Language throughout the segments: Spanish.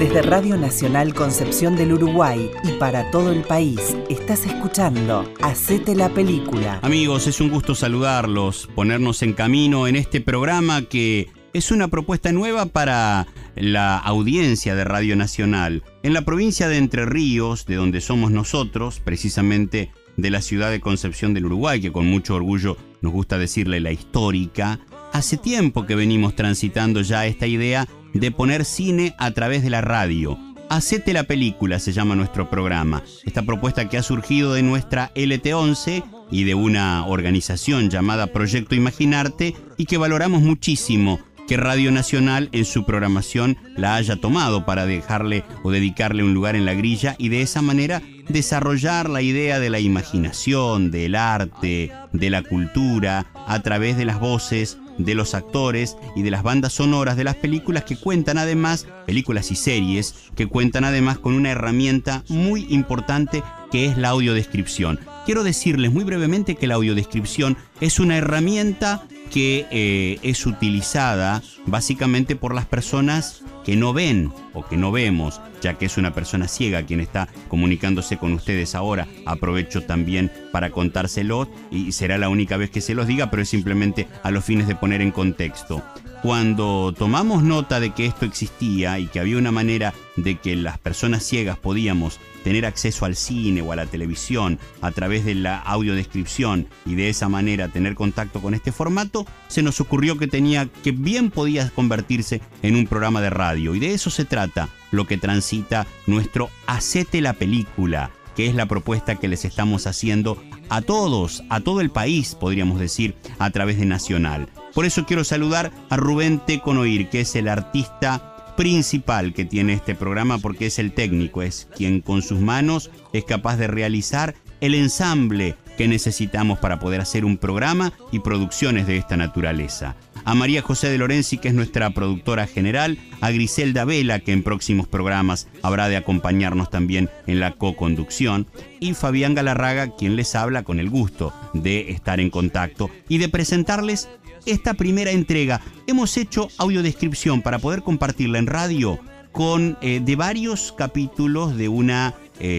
Desde Radio Nacional Concepción del Uruguay y para todo el país, estás escuchando Hacete la Película. Amigos, es un gusto saludarlos, ponernos en camino en este programa que es una propuesta nueva para la audiencia de Radio Nacional. En la provincia de Entre Ríos, de donde somos nosotros, precisamente de la ciudad de Concepción del Uruguay, que con mucho orgullo nos gusta decirle la histórica, hace tiempo que venimos transitando ya esta idea de poner cine a través de la radio. Hacete la Película se llama nuestro programa. Esta propuesta que ha surgido de nuestra LT11 y de una organización llamada Proyecto Imaginarte, y que valoramos muchísimo que Radio Nacional en su programación la haya tomado para dejarle o dedicarle un lugar en la grilla y de esa manera desarrollar la idea de la imaginación, del arte, de la cultura, a través de las voces, de los actores y de las bandas sonoras de las películas que cuentan además, películas y series, que cuentan además con una herramienta muy importante que es la audiodescripción. Quiero decirles muy brevemente que la audiodescripción es una herramienta que es utilizada básicamente por las personas que no ven o que no vemos, ya que es una persona ciega quien está comunicándose con ustedes ahora. Aprovecho también para contárselo, y será la única vez que se los diga, pero es simplemente a los fines de poner en contexto. Cuando tomamos nota de que esto existía y que había una manera de que las personas ciegas podíamos tener acceso al cine o a la televisión a través de la audiodescripción y de esa manera tener contacto con este formato, se nos ocurrió que bien podía convertirse en un programa de radio, y de eso se trata lo que transita nuestro Hacete la Película, que es la propuesta que les estamos haciendo a todos, a todo el país, podríamos decir, a través de Nacional. Por eso quiero saludar a Rubén Tecnoir, que es el artista principal que tiene este programa, porque es el técnico, es quien con sus manos es capaz de realizar el ensamble que necesitamos para poder hacer un programa y producciones de esta naturaleza. A María José de Lorenzi, que es nuestra productora general, a Griselda Vela, que en próximos programas habrá de acompañarnos también en la co-conducción, y Fabián Galarraga, quien les habla con el gusto de estar en contacto y de presentarles esta primera entrega. Hemos hecho audiodescripción para poder compartirla en radio con de varios capítulos de una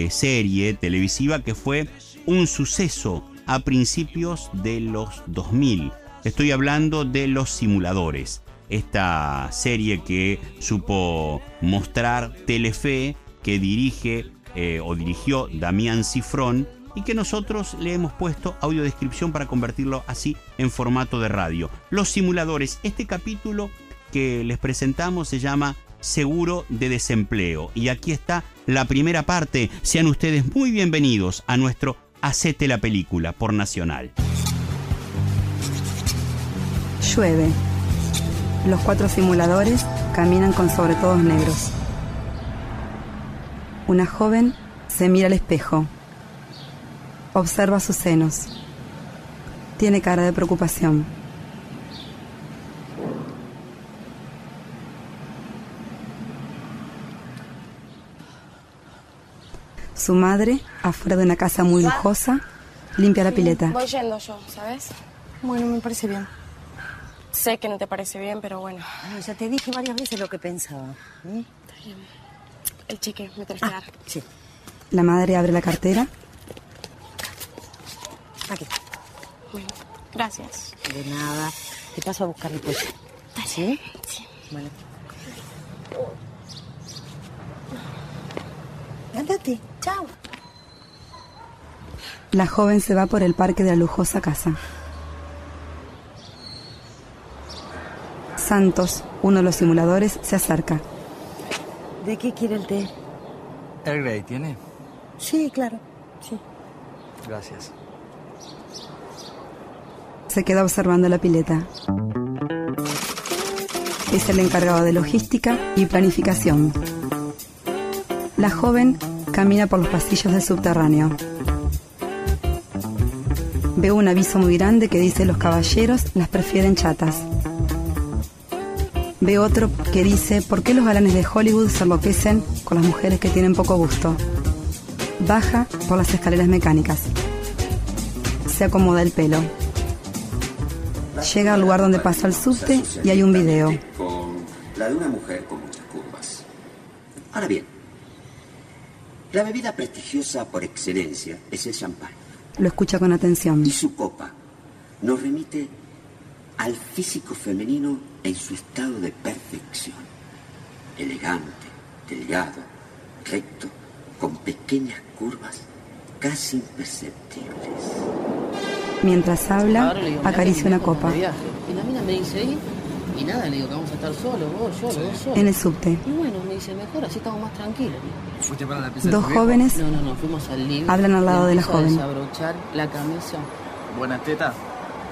serie televisiva que fue un suceso a principios de los 2000. Estoy hablando de Los Simuladores, esta serie que supo mostrar Telefe, que dirige dirigió Damián Szifron, y que nosotros le hemos puesto audiodescripción para convertirlo así en formato de radio. Los Simuladores, este capítulo que les presentamos se llama Seguro de Desempleo, y aquí está la primera parte. Sean ustedes muy bienvenidos a nuestro Hacete la Película por Nacional. Llueve. Los 4 simuladores caminan con sobretodos negros. Una joven se mira al espejo. Observa sus senos. Tiene cara de preocupación. Su madre, afuera de una casa muy lujosa, limpia la pileta. Voy yendo yo, ¿sabes? Bueno, me parece bien. Sé que no te parece bien, pero bueno. Ay, ya te dije varias veces lo que pensaba. Está bien. El chique, me tenés que dar. Sí. La madre abre la cartera. Aquí. Bueno, gracias. De nada. Te paso a buscar después. ¿Sí? Sí. Bueno. Ándate. Chao. La joven se va por el parque de la lujosa casa. Santos, uno de los simuladores, se acerca. ¿De qué quiere el té? ¿El Grey tiene? Sí, claro, sí. Gracias. Se queda observando la pileta. Es el encargado de logística y planificación. La joven camina por los pasillos del subterráneo. Ve un aviso muy grande que dice: los caballeros las prefieren chatas. Ve otro que dice: ¿por qué los galanes de Hollywood se enloquecen con las mujeres que tienen poco gusto? Baja por las escaleras mecánicas. Se acomoda el pelo. Llega al lugar donde pasa el subte y hay un video. la de una mujer con muchas curvas. Ahora bien, la bebida prestigiosa por excelencia es el champán. Lo escucha con atención. Y su copa nos remite al físico femenino en su estado de perfección. Elegante, delgado, recto, con pequeñas curvas casi imperceptibles. Mientras habla, acaricia una copa. Y la mina me dice ahí, y nada, le digo que vamos a estar solos, vos solo. En el subte. Y bueno, me dice, mejor, así estamos más tranquilos. ¿Fuiste para la pieza? Dos jóvenes. No, fuimos al living. Hablan al lado de la joven. Desabrochar la camisa. Buenas tetas.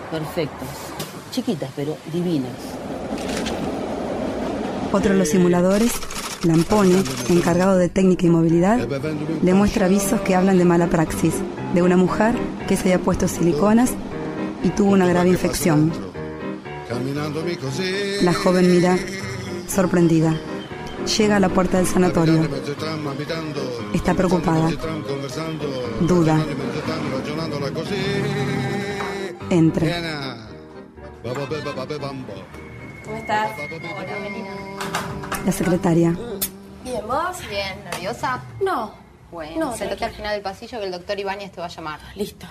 Perfectas. Chiquitas, pero divinas. Otro de los simuladores, Lampone, encargado de técnica y movilidad, le muestra avisos que hablan de mala praxis, de una mujer que se había puesto siliconas y tuvo una grave infección. La joven mira, sorprendida. Llega a la puerta del sanatorio. Está preocupada. Duda. Entra. ¿Cómo estás? Hola, Melina. La secretaria. ¿Bien, vos? Bien, ¿nerviosa? No. Bueno, no, sentate al final del pasillo que el doctor Ibáñez te va a llamar. Listo.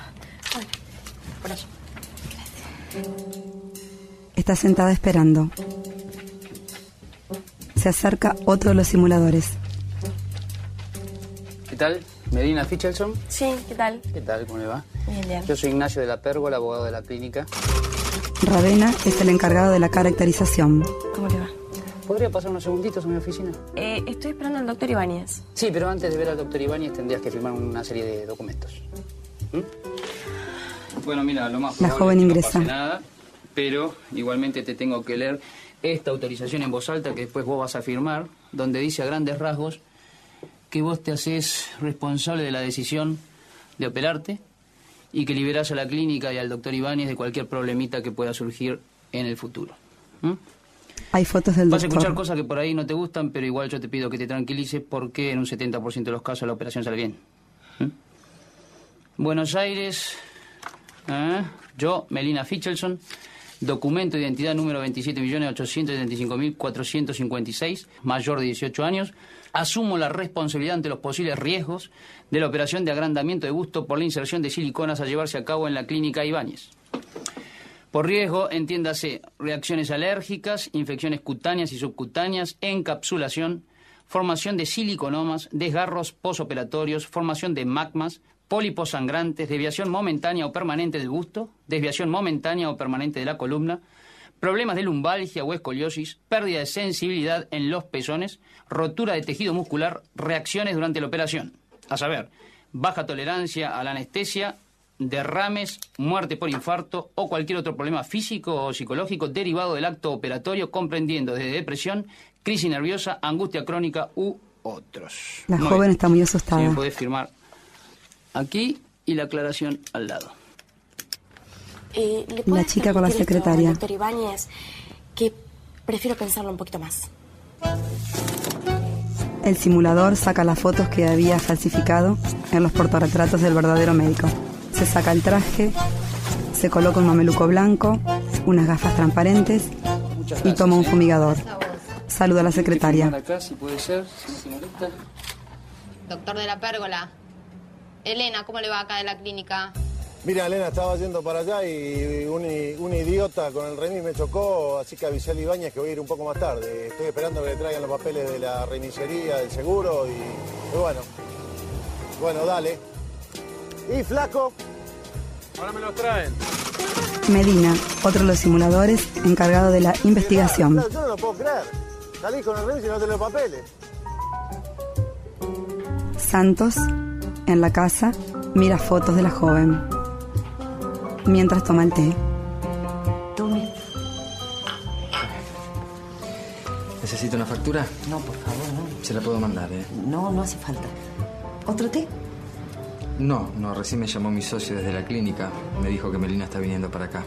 Bueno, por allá. Gracias. Está sentada esperando. Se acerca otro de los simuladores. ¿Qué tal? ¿Medina Fitzgerald? Sí, ¿qué tal? ¿Qué tal? ¿Cómo le va? Bien, bien. Yo soy Ignacio de la Pérgola, abogado de la clínica. Ravena es el encargado de la caracterización. ¿Cómo le va? ¿Podría pasar unos segunditos a mi oficina? Estoy esperando al doctor Ibáñez. Sí, pero antes de ver al doctor Ibáñez tendrías que firmar una serie de documentos. ¿Mm? Bueno, mira, lo más probable. La joven ingresa. No pase nada, pero igualmente te tengo que leer esta autorización en voz alta que después vos vas a firmar, donde dice a grandes rasgos que vos te hacés responsable de la decisión de operarte y que liberás a la clínica y al doctor Ibáñez de cualquier problemita que pueda surgir en el futuro. ¿Mm? Hay fotos del doctor. Vas a escuchar cosas que por ahí no te gustan, pero igual yo te pido que te tranquilices porque en un 70% de los casos la operación sale bien. ¿Mm? Buenos Aires, yo, Melina Fitzgerald, documento de identidad número 27.875.456, mayor de 18 años, asumo la responsabilidad ante los posibles riesgos de la operación de agrandamiento de busto por la inserción de siliconas a llevarse a cabo en la clínica Ibáñez. Por riesgo, entiéndase, reacciones alérgicas, infecciones cutáneas y subcutáneas, encapsulación, formación de siliconomas, desgarros posoperatorios, formación de magmas, pólipos sangrantes, desviación momentánea o permanente del busto, desviación momentánea o permanente de la columna, problemas de lumbalgia o escoliosis, pérdida de sensibilidad en los pezones, rotura de tejido muscular, reacciones durante la operación. A saber, baja tolerancia a la anestesia, derrames, muerte por infarto o cualquier otro problema físico o psicológico derivado del acto operatorio, comprendiendo desde depresión, crisis nerviosa, angustia crónica u otros. La joven está muy asustada. Si me podés firmar aquí y la aclaración al lado. La chica con la secretaria. Doctor Ibáñez, que prefiero pensarlo un poquito más. El simulador saca las fotos que había falsificado en los portarretratos del verdadero médico. Se saca el traje, se coloca un mameluco blanco, unas gafas transparentes y toma un fumigador. Saluda a la secretaria. Doctor de la Pérgola. Elena, ¿cómo le va acá de la clínica? Mira, Elena, estaba yendo para allá y un idiota con el remis me chocó, así que avisé a Ibáñez que voy a ir un poco más tarde. Estoy esperando que le traigan los papeles de la remisería, del seguro y bueno. Bueno, dale. ¿Y flaco? Ahora me los traen. Medina, otro de los simuladores, encargado de la investigación. Claro, yo no lo puedo creer. Salís con el remis y no te los papeles. Santos, en la casa, mira fotos de la joven mientras toma el té. Tome. ¿Necesita una factura? No, por favor, no. Se la puedo mandar, ¿eh? No, no hace falta. ¿Otro té? No, recién me llamó mi socio desde la clínica. Me dijo que Melina está viniendo para acá.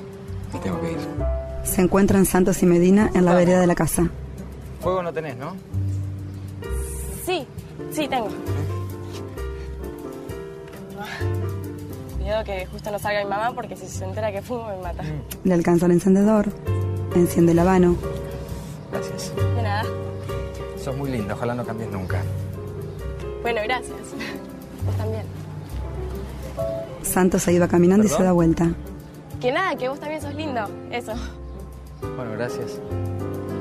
Me tengo que ir. Se encuentran Santos y Medina en la vereda de la casa. Fuego no tenés, ¿no? Sí, tengo. Miedo que justo no salga mi mamá porque si se entera que fumo me mata. Le alcanza el encendedor, enciende el habano, Gracias. De nada. Sos muy linda, ojalá no cambies nunca. Bueno, gracias. Vos también. Santos se iba caminando. ¿Perdón? Y se da vuelta. Que nada, que vos también sos lindo. Eso. Bueno, gracias.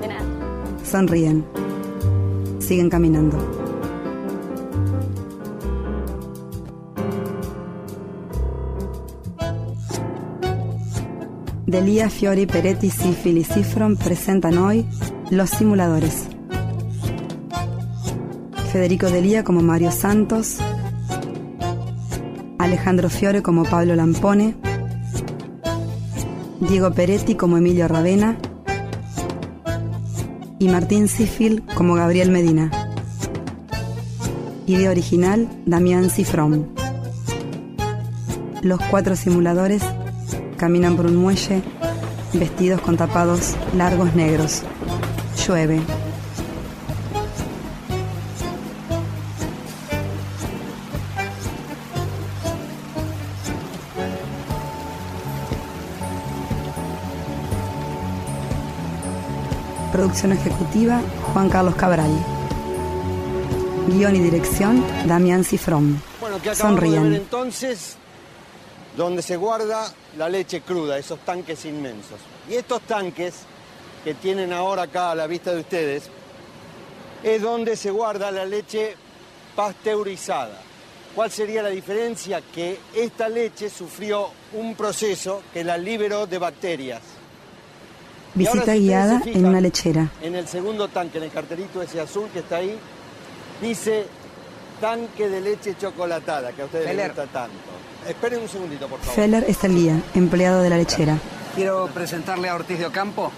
De nada. Sonríen. Siguen caminando. Delia, Fiori, Peretti, Seefeld y Szifron presentan hoy Los Simuladores. Federico Delia como Mario Santos, Alejandro Fiore como Pablo Lampone, Diego Peretti como Emilio Ravena y Martín Seefeld como Gabriel Medina. Idea original, Damián Szifron. Los cuatro simuladores caminan por un muelle, vestidos con tapados largos negros. Llueve. Producción ejecutiva, Juan Carlos Cabral. Guión y dirección, Damián Szifron. Bueno, ¿qué acabamos de ver entonces? Donde se guarda la leche cruda, esos tanques inmensos. Y estos tanques que tienen ahora acá a la vista de ustedes, es donde se guarda la leche pasteurizada. ¿Cuál sería la diferencia? Que esta leche sufrió un proceso que la liberó de bacterias. Visita guiada en una lechera. En el segundo tanque, en el carterito ese azul que está ahí, dice tanque de leche chocolatada, que a ustedes les gusta tanto. Esperen un segundito, por favor. Feller es el guía, empleado de la lechera. Quiero presentarle a Ortiz de Ocampo.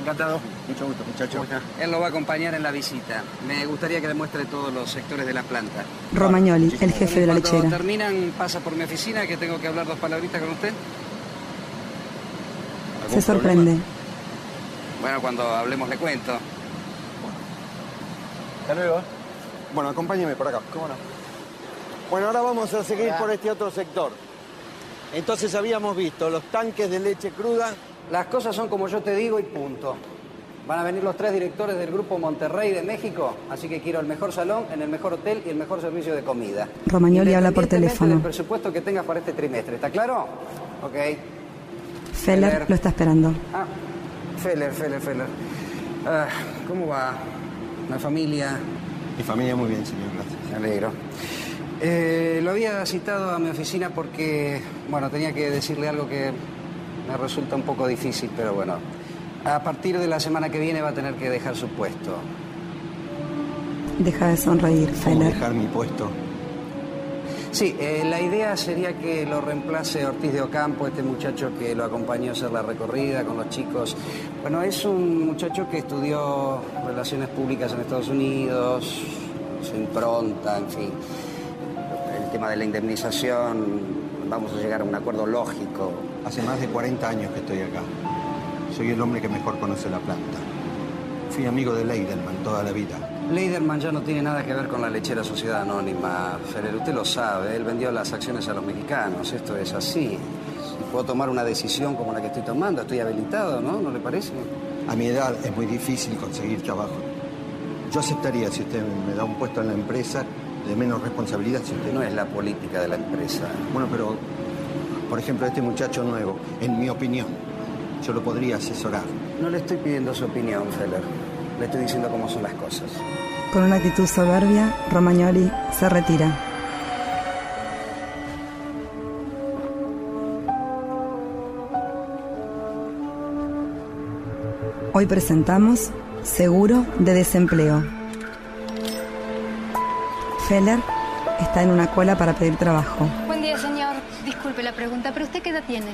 Encantado. Mucho gusto, muchacho. Él lo va a acompañar en la visita. Me gustaría que le muestre todos los sectores de la planta. Romagnoli, el jefe de la lechera. Cuando terminan, pasa por mi oficina, que tengo que hablar dos palabritas con usted. Se sorprende. Bueno, cuando hablemos le cuento. Hasta luego. Bueno, acompáñeme por acá. ¿Cómo no? Bueno, ahora vamos a seguir por este otro sector. Entonces habíamos visto los tanques de leche cruda. Las cosas son como yo te digo y punto. Van a venir los tres directores del Grupo Monterrey de México, así que quiero el mejor salón, en el mejor hotel y el mejor servicio de comida. Romagnoli habla por teléfono. El presupuesto que tengas para este trimestre, ¿está claro? Ok. Feller lo está esperando. Ah, Feller. ¿Cómo va? ¿La familia? Mi familia muy bien, señor. Gracias. Me alegro. Lo había citado a mi oficina porque, bueno, tenía que decirle algo que me resulta un poco difícil, pero bueno. A partir de la semana que viene va a tener que dejar su puesto. Deja de sonreír, Feller. ¿Cómo dejar mi puesto? Sí, la idea sería que lo reemplace Ortiz de Ocampo, este muchacho que lo acompañó a hacer la recorrida con los chicos. Bueno, es un muchacho que estudió Relaciones Públicas en Estados Unidos, su impronta, en fin. El tema de la indemnización, vamos a llegar a un acuerdo lógico. Hace más de 40 años que estoy acá. Soy el hombre que mejor conoce la planta. Fui amigo de Leiderman toda la vida. Leiderman ya no tiene nada que ver con la Lechera Sociedad Anónima, Feller. Usted lo sabe, él vendió las acciones a los mexicanos. Esto es así. Si puedo tomar una decisión como la que estoy tomando, estoy habilitado, ¿no? ¿No le parece? A mi edad es muy difícil conseguir trabajo. Yo aceptaría si usted me da un puesto en la empresa de menos responsabilidad, si usted... No es la política de la empresa. Bueno, pero, por ejemplo, este muchacho nuevo, en mi opinión, yo lo podría asesorar. No le estoy pidiendo su opinión, Feller. Le estoy diciendo cómo son las cosas. Con una actitud soberbia, Romagnoli se retira. Hoy presentamos Seguro de Desempleo. Feller está en una cola para pedir trabajo. Buen día, señor. Disculpe la pregunta, pero ¿usted qué edad tiene?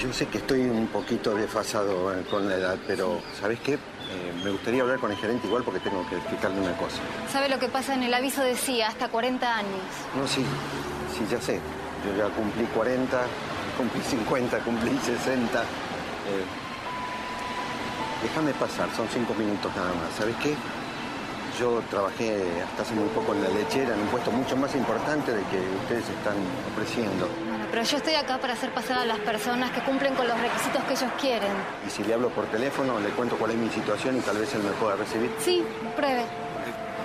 Yo sé que estoy un poquito desfasado con la edad, pero ¿sabes qué? Me gustaría hablar con el gerente igual porque tengo que explicarle una cosa. ¿Sabe lo que pasa? En el aviso decía hasta 40 años. No, sí, ya sé. Yo ya cumplí 40, cumplí 50, cumplí 60. Déjame pasar, son 5 minutos nada más. ¿Sabes qué? Yo trabajé hasta hace muy poco en la lechera, en un puesto mucho más importante del que ustedes están ofreciendo. Bueno, pero yo estoy acá para hacer pasar a las personas que cumplen con los requisitos que ellos quieren. ¿Y si le hablo por teléfono, le cuento cuál es mi situación y tal vez él me pueda recibir? Sí, pruebe.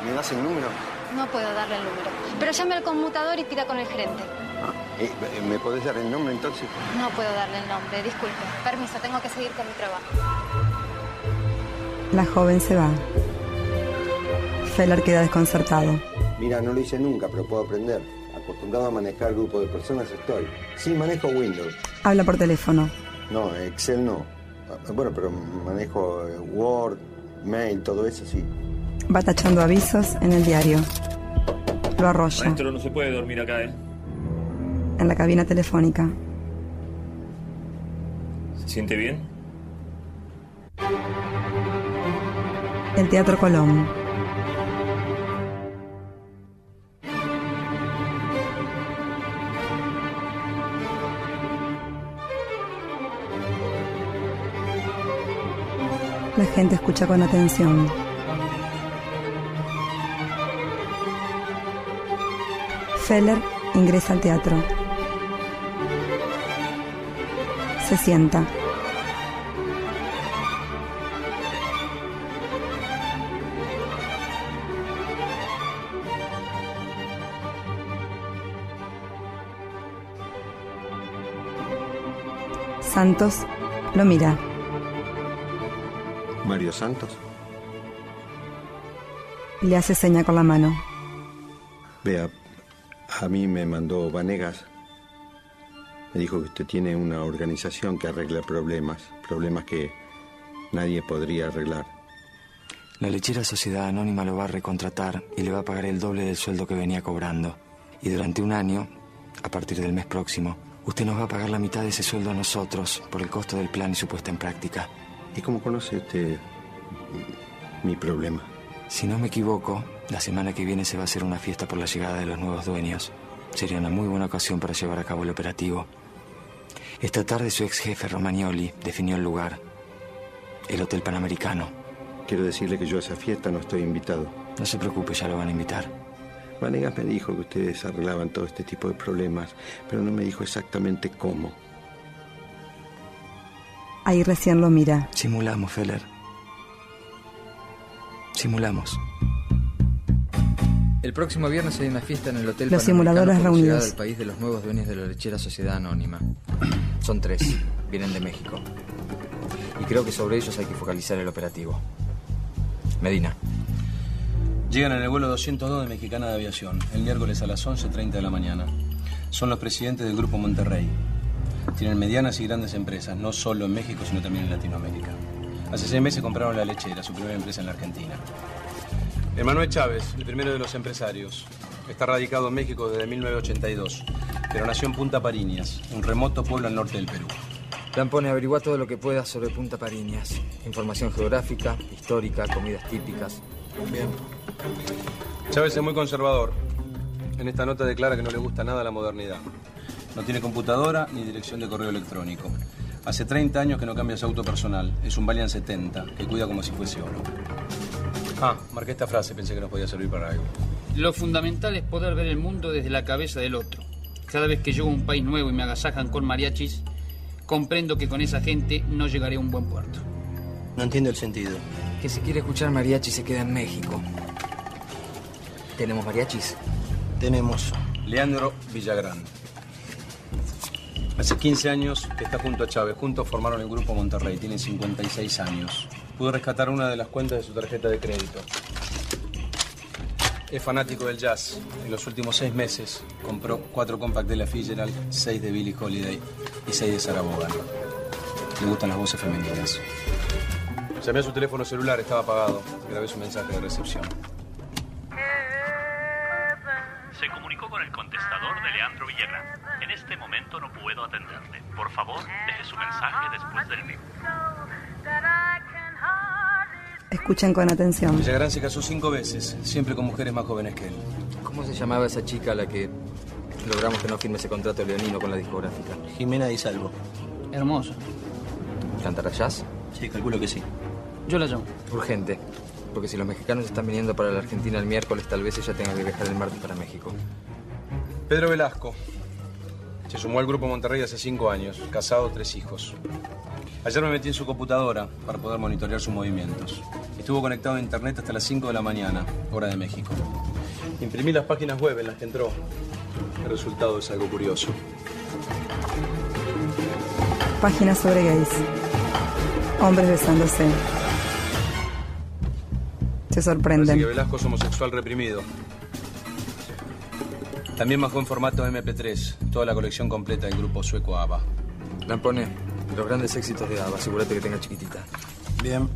¿Me das el número? No puedo darle el número, pero llame al conmutador y pida con el gerente. ¿Me podés dar el nombre entonces? No puedo darle el nombre, disculpe. Permiso, tengo que seguir con mi trabajo. La joven se va. Feller queda desconcertado. Mira, no lo hice nunca, pero puedo aprender. Acostumbrado a manejar grupo de personas estoy. Sí, manejo Windows. Habla por teléfono. No, Excel no. Bueno, pero manejo Word, Mail, todo eso sí. Va tachando avisos en el diario. Lo arrolla. Maestro, no se puede dormir acá, ¿eh? En la cabina telefónica. ¿Se siente bien? El Teatro Colón. La gente escucha con atención. Feller ingresa al teatro. Se sienta. Santos lo mira. Mario Santos. Le hace seña con la mano. Vea, a mí me mandó Vanegas. Me dijo que usted tiene una organización que arregla problemas que nadie podría arreglar. La Lechera Sociedad Anónima lo va a recontratar y le va a pagar el doble del sueldo que venía cobrando. Y durante un año, a partir del mes próximo, usted nos va a pagar la mitad de ese sueldo a nosotros por el costo del plan y su puesta en práctica. ¿Y cómo conoce usted mi problema? Si no me equivoco, la semana que viene se va a hacer una fiesta por la llegada de los nuevos dueños. Sería una muy buena ocasión para llevar a cabo el operativo. Esta tarde su ex jefe Romagnoli definió el lugar. El Hotel Panamericano. Quiero decirle que yo a esa fiesta no estoy invitado. No se preocupe, ya lo van a invitar. Vanegas me dijo que ustedes arreglaban todo este tipo de problemas, pero no me dijo exactamente cómo. Ahí recién lo mira. Simulamos, Feller. Simulamos. El próximo viernes hay una fiesta en el Hotel Los Simuladores reunidos del país de los nuevos dueños de la Lechera Sociedad Anónima. Son 3, vienen de México. Y creo que sobre ellos hay que focalizar el operativo. Medina. Llegan en el vuelo 202 de Mexicana de Aviación, el miércoles a las 11:30 de la mañana. Son los presidentes del Grupo Monterrey. Tienen medianas y grandes empresas, no solo en México, sino también en Latinoamérica. Hace 6 meses compraron la Lechera, su primera empresa en la Argentina. Emmanuel Chávez, el primero de los empresarios, está radicado en México desde 1982, pero nació en Punta Pariñas, un remoto pueblo al norte del Perú. Lampone, averigua todo lo que puedas sobre Punta Pariñas. Información geográfica, histórica, comidas típicas. Bien. Chávez es muy conservador. En esta nota declara que no le gusta nada la modernidad. No tiene computadora ni dirección de correo electrónico. Hace 30 años que no cambia su auto personal. Es un Valiant 70, que cuida como si fuese oro. Ah, marqué esta frase, pensé que nos podía servir para algo. Lo fundamental es poder ver el mundo desde la cabeza del otro. Cada vez que llego a un país nuevo y me agasajan con mariachis, comprendo que con esa gente no llegaré a un buen puerto. No entiendo el sentido. Que si quiere escuchar mariachi se queda en México. ¿Tenemos mariachis? Tenemos. Leandro Villagrán. Hace 15 años que está junto a Chávez. Juntos formaron el Grupo Monterrey. Tienen 56 años. Pudo rescatar una de las cuentas de su tarjeta de crédito. Es fanático del jazz. En los últimos 6 meses compró 4 compacts de Ella Fitzgerald, 6 de Billie Holiday y 6 de Sarah Vaughan. Le gustan las voces femeninas. Llamé a su teléfono celular, estaba apagado. Grabé su mensaje de recepción. Se comunicó con el contestador de Leandro Villagrán. En este momento no puedo atenderle. Por favor, deje su mensaje después del bip. Escuchen con atención. Villagrán se casó 5 veces, siempre con mujeres más jóvenes que él. ¿Cómo se llamaba esa chica a la que logramos que no firme ese contrato leonino con la discográfica? Jimena Di Salvo. Hermosa. ¿Cantará jazz? Sí, calculo que sí. Yo la llamo. Urgente, porque si los mexicanos están viniendo para la Argentina el miércoles, tal vez ella tenga que viajar el martes para México. Pedro Velasco. Se sumó al Grupo Monterrey hace 5 años, casado, 3 hijos. Ayer me metí en su computadora para poder monitorear sus movimientos. Estuvo conectado a internet hasta las 5 de la mañana, hora de México. Imprimí las páginas web en las que entró. El resultado es algo curioso. Páginas sobre gays. Hombres besándose. Se sorprenden. Parece que Velasco es homosexual reprimido. También bajó en formato MP3 toda la colección completa del grupo sueco ABBA. Lampone, los grandes éxitos de ABBA, asegúrate que tenga chiquitita. Bien.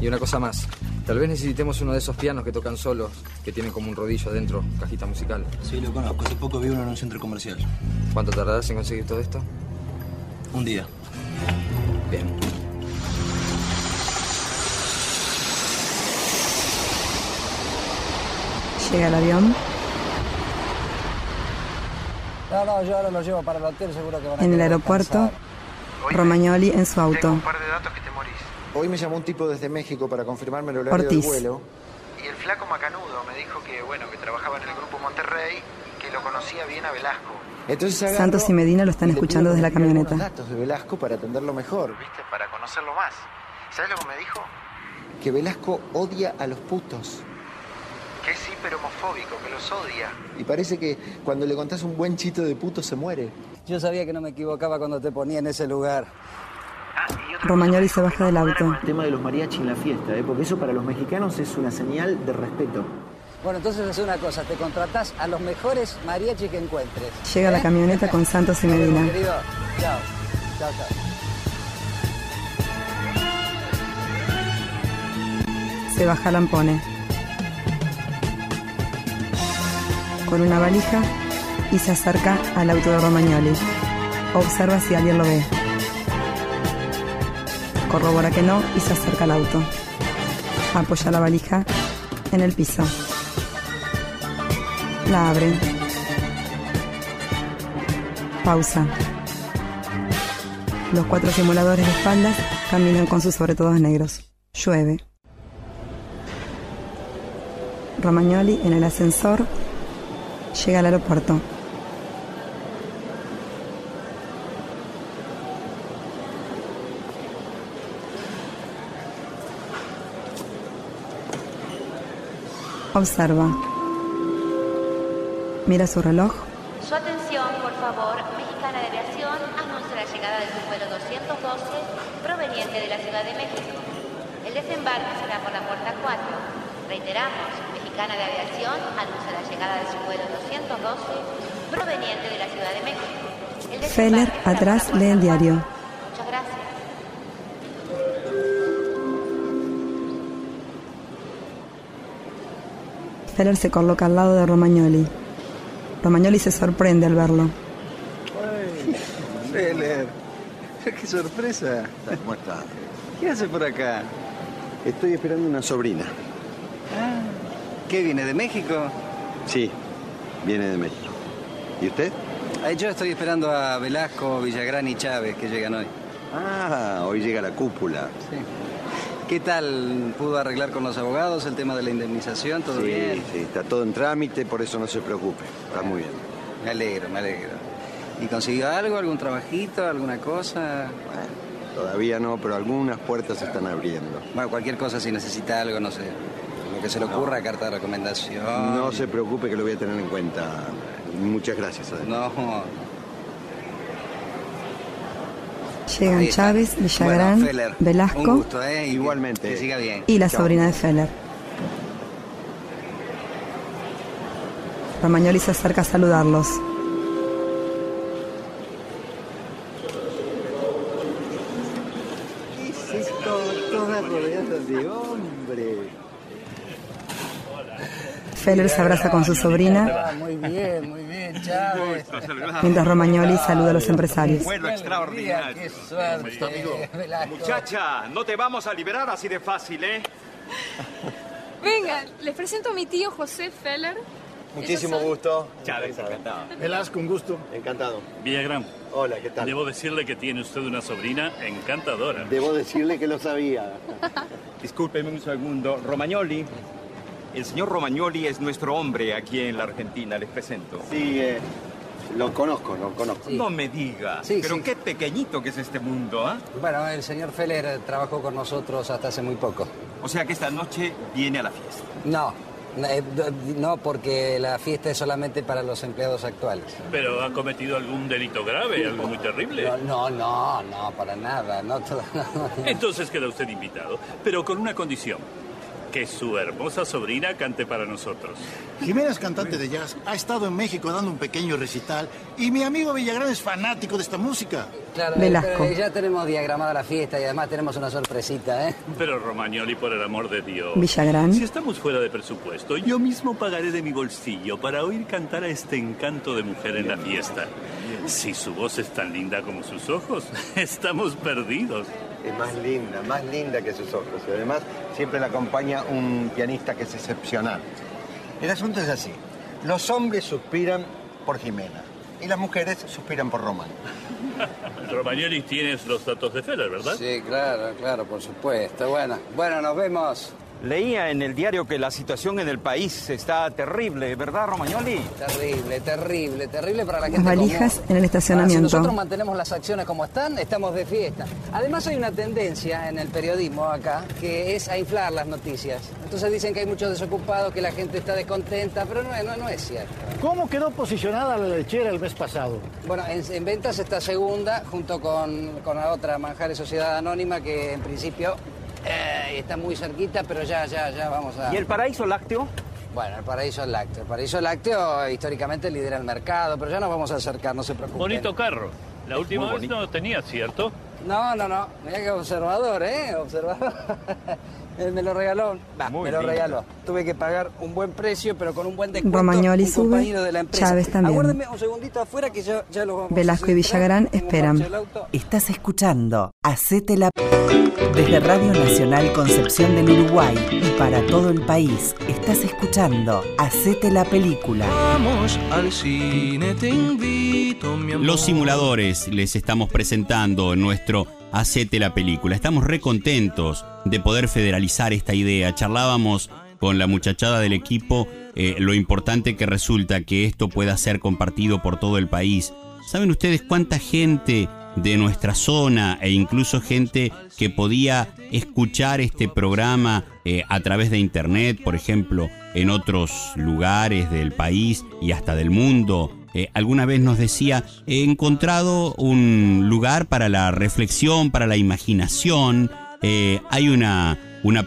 Y una cosa más, tal vez necesitemos uno de esos pianos que tocan solos, que tienen como un rodillo adentro, cajita musical. Sí, lo conozco, hace poco vi uno en un centro comercial. ¿Cuánto tardarás en conseguir todo esto? Un día. Bien. Llega el avión. No, yo ahora lo llevo para el hotel, seguro que van a... En el aeropuerto, Romagnoli en su auto. Un par de datos que te morís. Hoy me llamó un tipo desde México para confirmarme el horario del vuelo. Y el flaco macanudo me dijo que, bueno, que trabajaba en el Grupo Monterrey y que lo conocía bien a Velasco. Entonces, Santos y Medina lo están escuchando desde la camioneta. Datos de Velasco para atenderlo mejor. ¿Viste? Para conocerlo más. ¿Sabes lo que me dijo? Que Velasco odia a los putos. Que es hiperhomofóbico, que los odia. Y parece que cuando le contás un buen chito de puto se muere. Yo sabía que no me equivocaba cuando te ponía en ese lugar. Romagnoli se baja del auto. El tema de los mariachis en la fiesta, porque eso para los mexicanos es una señal de respeto. Bueno, entonces hace una cosa, te contratás a los mejores mariachis que encuentres. Llega la camioneta con Santos y Medina. Bueno, querido, chao. Chao, chao. Se baja Lampone. Con una valija y se acerca al auto de Romagnoli. Observa si alguien lo ve. Corrobora que no y se acerca al auto. Apoya la valija en el piso. La abre. Pausa. Los 4 simuladores de espaldas caminan con sus sobretodos negros. Llueve. Romagnoli en el ascensor. Llega al aeropuerto. Observa. Mira su reloj. Su atención, por favor. Mexicana de Aviación anuncia la llegada de su vuelo 212 proveniente de la Ciudad de México. El desembarque será por la puerta 4. Reiteramos. Mexicana de Aviación anuncia la llegada de su vuelo 212 proveniente de la Ciudad de México. Feller atrás lee el diario. Muchas gracias. Feller se coloca al lado de Romagnoli. Romagnoli se sorprende al verlo. ¡Ay, Feller! ¡Qué sorpresa! ¿Cómo estás? ¿Qué hace por acá? Estoy esperando una sobrina. Ah. ¿Qué? ¿Viene de México? Sí, viene de México. ¿Y usted? Yo estoy esperando a Velasco, Villagrán y Chávez, que llegan hoy. Ah, hoy llega la cúpula. Sí. ¿Qué tal? ¿Pudo arreglar con los abogados el tema de la indemnización? ¿Todo bien? Sí, está todo en trámite, por eso no se preocupe. Está muy bien. Me alegro, me alegro. ¿Y consiguió algo? ¿Algún trabajito? ¿Alguna cosa? Bueno, todavía no, pero algunas puertas se están abriendo. Bueno, cualquier cosa, si necesita algo, no sé. Lo que se le ocurra, carta de recomendación. No se preocupe que lo voy a tener en cuenta. Muchas gracias. Además. No. Llegan Chávez, Villagrán, bueno, Velasco. Un gusto, igualmente. Que siga bien. Y la sobrina de Feller. Romagnoli se acerca a saludarlos. ¿Qué es esto? Toda rodeada de hombres. Feller se abraza con su sobrina. Muy bien, Chávez. Mientras Romagnoli saluda a los empresarios. Vuelo extraordinario. Qué suerte, amigo. Muchacha, no te vamos a liberar así de fácil, ¿eh? Venga, les presento a mi tío José Feller. Muchísimo gusto. Chávez, encantado. Velasco, un gusto. Encantado. Villagrán. Hola, ¿qué tal? Debo decirle que tiene usted una sobrina encantadora. Debo decirle que lo sabía. Discúlpeme un segundo. Romagnoli. El señor Romagnoli es nuestro hombre aquí en la Argentina, les presento. Sí, Lo conozco, lo conozco. Sí. No me diga. Sí, pero sí. Qué pequeñito que es este mundo, ¿ah? ¿Eh? Bueno, el señor Feller trabajó con nosotros hasta hace muy poco. O sea que esta noche viene a la fiesta. No, no, porque la fiesta es solamente para los empleados actuales. ¿Pero ha cometido algún delito grave, algo muy terrible? No, no, no, para nada. No, no. Entonces queda usted invitado, pero con una condición. Que su hermosa sobrina cante para nosotros. Jimena es cantante de jazz, ha estado en México dando un pequeño recital y mi amigo Villagrán es fanático de esta música. Claro, Velasco. Ya tenemos diagramada la fiesta y además tenemos una sorpresita, ¿eh? Pero Romagnoli, por el amor de Dios. Villagrán. Si estamos fuera de presupuesto, yo mismo pagaré de mi bolsillo para oír cantar a este encanto de mujer en la fiesta. Si su voz es tan linda como sus ojos, estamos perdidos. Es más linda que sus ojos. Y además, siempre la acompaña un pianista que es excepcional. El asunto es así. Los hombres suspiran por Jimena y las mujeres suspiran por Román. Romagnoli, tienes los datos de Feller, ¿verdad? Sí, claro, claro, por supuesto. Bueno, nos vemos. Leía en el diario que la situación en el país está terrible, ¿verdad, Romagnoli? Terrible, terrible, terrible para la gente. Las valijas común. En el estacionamiento. Ahora, si nosotros mantenemos las acciones como están, estamos de fiesta. Además hay una tendencia en el periodismo acá, que es a inflar las noticias. Entonces dicen que hay muchos desocupados, que la gente está descontenta, pero no es cierto. ¿Cómo quedó posicionada la lechera el mes pasado? Bueno, en ventas está segunda, junto con la otra, Lechera Sociedad Anónima, que en principio... está muy cerquita, pero ya vamos a... ¿Y el Paraíso Lácteo? Bueno, el Paraíso Lácteo históricamente lidera el mercado, pero ya nos vamos a acercar, no se preocupen. Bonito carro. La última vez no lo tenía, ¿cierto? No. Mirá que observador, ¿eh? Observador. Él me lo regaló. Me lo regaló. Tuve que pagar un buen precio, pero con un buen descuento. Romagnoli sube, de la Chávez también. Aguárdenme un segundito afuera que ya lo vamos. Velasco y Villagrán esperan. Estás escuchando Hacete la... Desde Radio Nacional Concepción del Uruguay y para todo el país, estás escuchando Hacete la Película. Vamos al cine, te invito, mi amor. Los Simuladores les estamos presentando en nuestro... Hacete la Película. Estamos recontentos de poder federalizar esta idea. Charlábamos con la muchachada del equipo lo importante que resulta que esto pueda ser compartido por todo el país. ¿Saben ustedes cuánta gente de nuestra zona e incluso gente que podía escuchar este programa a través de internet, por ejemplo, en otros lugares del país y hasta del mundo? Alguna vez nos decía, he encontrado un lugar para la reflexión, para la imaginación. Hay una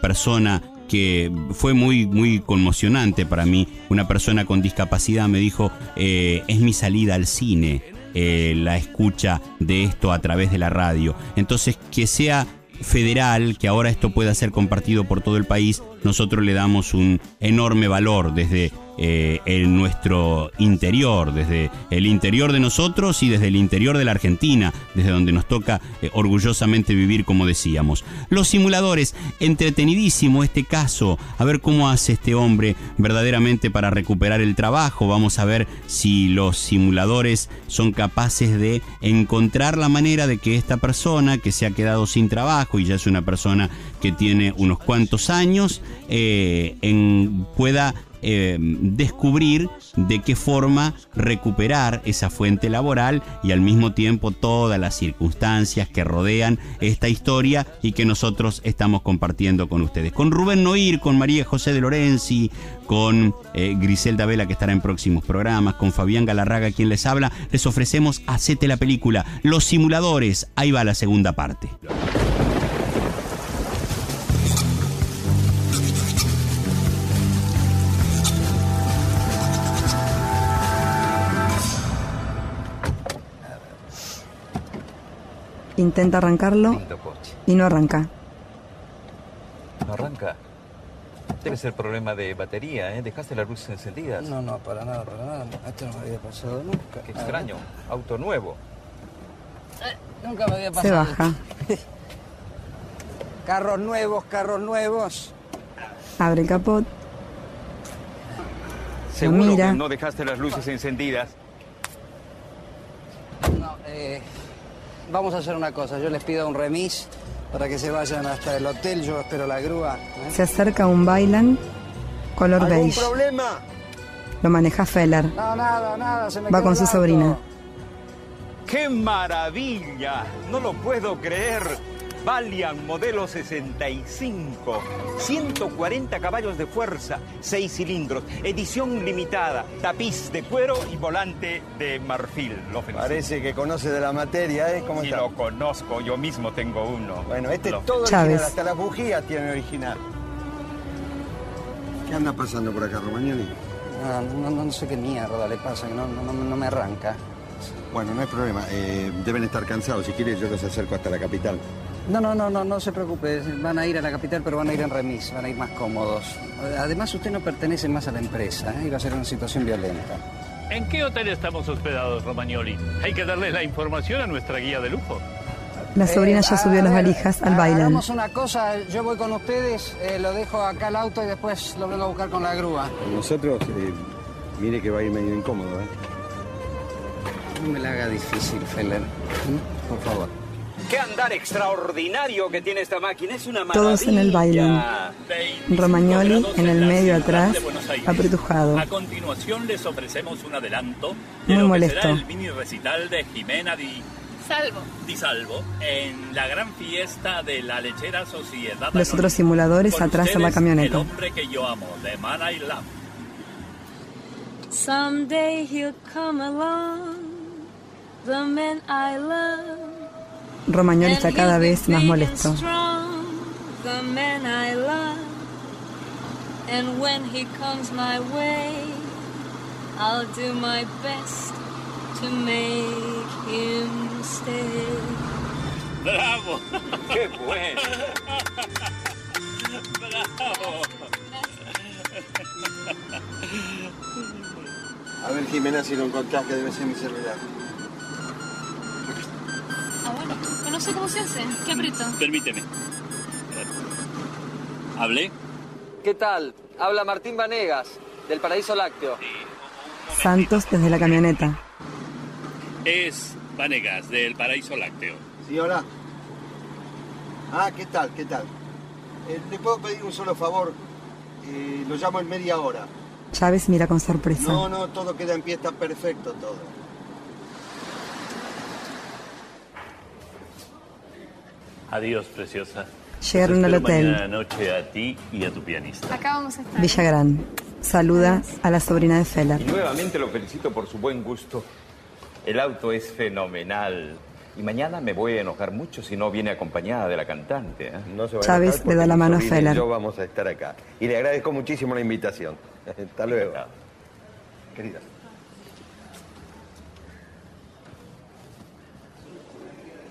persona que fue muy conmocionante para mí, una persona con discapacidad me dijo, es mi salida al cine, la escucha de esto a través de la radio. Entonces, que sea federal, que ahora esto pueda ser compartido por todo el país, nosotros le damos un enorme valor desde... en nuestro interior, desde el interior de nosotros y desde el interior de la Argentina, desde donde nos toca orgullosamente vivir, como decíamos. Los Simuladores, entretenidísimo este caso, a ver cómo hace este hombre verdaderamente para recuperar el trabajo. Vamos a ver si los simuladores son capaces de encontrar la manera de que esta persona que se ha quedado sin trabajo y ya es una persona que tiene unos cuantos años, pueda... descubrir de qué forma recuperar esa fuente laboral y al mismo tiempo todas las circunstancias que rodean esta historia y que nosotros estamos compartiendo con ustedes. Con Rubén Tecnoir, con María José de Lorenzi, con Griselda Vela, que estará en próximos programas, con Fabián Galarraga, quien les habla, les ofrecemos Hacete la Película. Los Simuladores, ahí va la segunda parte. Intenta arrancarlo y no arranca. ¿No arranca? Debe ser problema de batería, ¿eh? ¿Dejaste las luces encendidas? No, para nada. Esto no me había pasado nunca. Qué extraño. Auto nuevo. Nunca me había pasado. Se baja. Carros nuevos. Abre el capot. Seguro mira. Que no dejaste las luces encendidas. No, Vamos a hacer una cosa, yo les pido un remis para que se vayan hasta el hotel, yo espero la grúa. Se acerca un Valiant color beige. ¿Algún problema? Lo maneja Feller. No, nada, se me va con su sobrina. ¡Qué maravilla! No lo puedo creer. Valiant modelo 65, 140 caballos de fuerza, 6 cilindros, edición limitada, tapiz de cuero y volante de marfil. Lo felicito. Parece que conoce de la materia, ¿eh? ¿Cómo está? Sí, lo conozco, yo mismo tengo uno. Bueno, este es todo original, hasta las bujías tiene original. ¿Qué anda pasando por acá, Romagnoli? Ah, no sé qué mierda le pasa, que no me arranca. Bueno, no hay problema, deben estar cansados, si quieren yo los acerco hasta la capital. No se preocupe, van a ir a la capital, pero van a ir en remis, van a ir más cómodos. Además, usted no pertenece más a la empresa, ¿eh? Y va a ser una situación violenta. ¿En qué hotel estamos hospedados, Romagnoli? Hay que darle la información a nuestra guía de lujo. La sobrina ya subió las valijas al baile. Hagamos una cosa, yo voy con ustedes, lo dejo acá al auto y después lo vengo a buscar con la grúa. Nosotros, mire que va a ir medio incómodo, ¿eh? No me la haga difícil, Feller, por favor. ¡Qué andar extraordinario que tiene esta máquina! Es una maravilla. Todos en el baile. Romagnoli en el medio atrás, apretujado. A continuación les ofrecemos un adelanto de lo que será el mini recital de Jimena Di Salvo en la gran fiesta de la Lechera Sociedad Anónima. Los otros simuladores atrás de la camioneta. El hombre que yo amo, de Man I Love. Someday he'll come along, the man I love. Romagnoli está cada vez más molesto. ¡Bravo! ¡Qué bueno! ¡Bravo! A ver, Jimena, si lo encontrás, que debe ser mi celular. Ah, bueno, no sé cómo se hace. ¿Qué aprieto? Permíteme. ¿Hablé? ¿Qué tal? Habla Martín Vanegas, del Paraíso Lácteo. Sí, Santos desde la camioneta. Es Vanegas, del Paraíso Lácteo. Sí, hola. Ah, ¿qué tal? ¿Qué tal? ¿Le puedo pedir un solo favor? Lo llamo en media hora. Chávez mira con sorpresa. No, todo queda en pie, está perfecto todo. Adiós, preciosa. Llegaron al hotel. Mañana noche a ti y a tu pianista. Acá vamos a estar. Villagrán saluda a la sobrina de Feller. Y nuevamente lo felicito por su buen gusto. El auto es fenomenal. Y mañana me voy a enojar mucho si no viene acompañada de la cantante, ¿eh? No se va a Chávez le da la mano a Feller. Yo vamos a estar acá. Y le agradezco muchísimo la invitación. Hasta luego. Querida.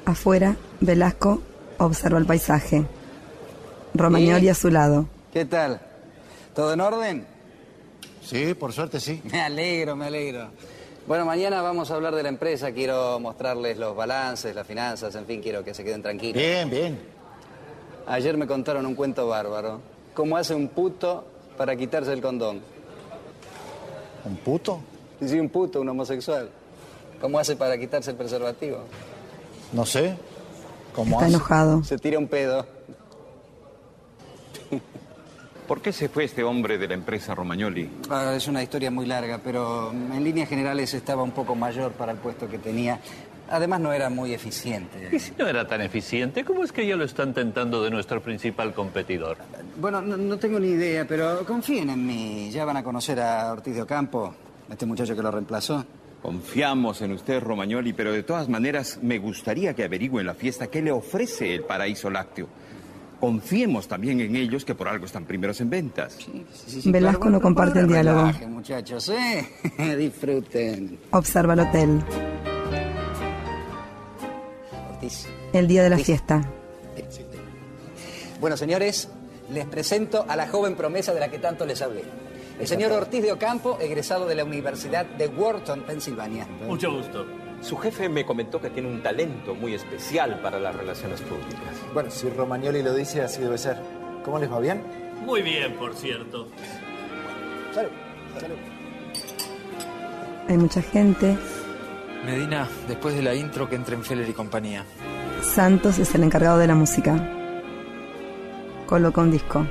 Afuera, Velasco observa el paisaje. Romagnoli a su lado. ¿Qué tal? ¿Todo en orden? Sí, por suerte sí. Me alegro. Bueno, mañana vamos a hablar de la empresa. Quiero mostrarles los balances, las finanzas, en fin, quiero que se queden tranquilos. Bien. Ayer me contaron un cuento bárbaro. ¿Cómo hace un puto para quitarse el condón? ¿Un puto? Sí, un puto, un homosexual. ¿Cómo hace para quitarse el preservativo? No sé. Está enojado. Se tira un pedo. ¿Por qué se fue este hombre de la empresa, Romagnoli? Ah, es una historia muy larga, pero en líneas generales estaba un poco mayor para el puesto que tenía. Además no era muy eficiente. ¿Y si no era tan eficiente? ¿Cómo es que ya lo están tentando de nuestro principal competidor? Bueno, no tengo ni idea, pero confíen en mí. Ya van a conocer a Ortiz de Ocampo, este muchacho que lo reemplazó. Confiamos en usted, Romagnoli, pero de todas maneras me gustaría que averigüen la fiesta que le ofrece el Paraíso Lácteo. Confiemos también en ellos, que por algo están primeros en ventas. Sí, Velasco claro, no comparte el diálogo. Relaje, muchachos, disfruten. Observa el hotel. Ortiz. El día de la fiesta. Bueno, señores, les presento a la joven promesa de la que tanto les hablé. El señor Ortiz de Ocampo, egresado de la Universidad de Wharton, Pensilvania. Mucho gusto. Su jefe me comentó que tiene un talento muy especial para las relaciones públicas. Bueno, si Romagnoli lo dice, así debe ser. ¿Cómo les va? ¿Bien? Muy bien, por cierto. Salud. Hay mucha gente. Medina, después de la intro que entre en Feller y compañía. Santos es el encargado de la música. Coloca un disco.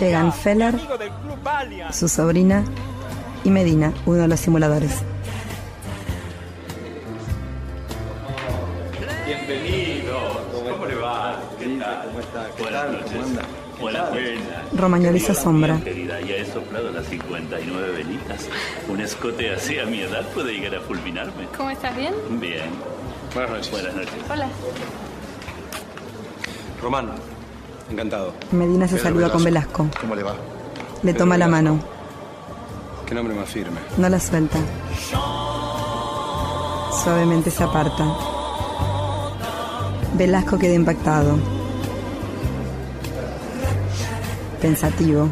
Llegan Feller, su sobrina, y Medina, uno de los simuladores. Bienvenidos, ¿cómo le va? ¿Qué tal? ¿Cómo está? Buenas noches. Hola, buenas. Romagnoliza Sombra. Querida, ya he soplado las 59 velitas. Un escote así a mi edad puede llegar a fulminarme. ¿Cómo estás? ¿Bien? Bien. Buenas noches. Buenas noches. Hola. Román, encantado. Medina se saluda con Velasco. ¿Cómo le va? Le toma la mano. Qué nombre más firme. No la suelta. Suavemente se aparta. Velasco queda impactado. Pensativo.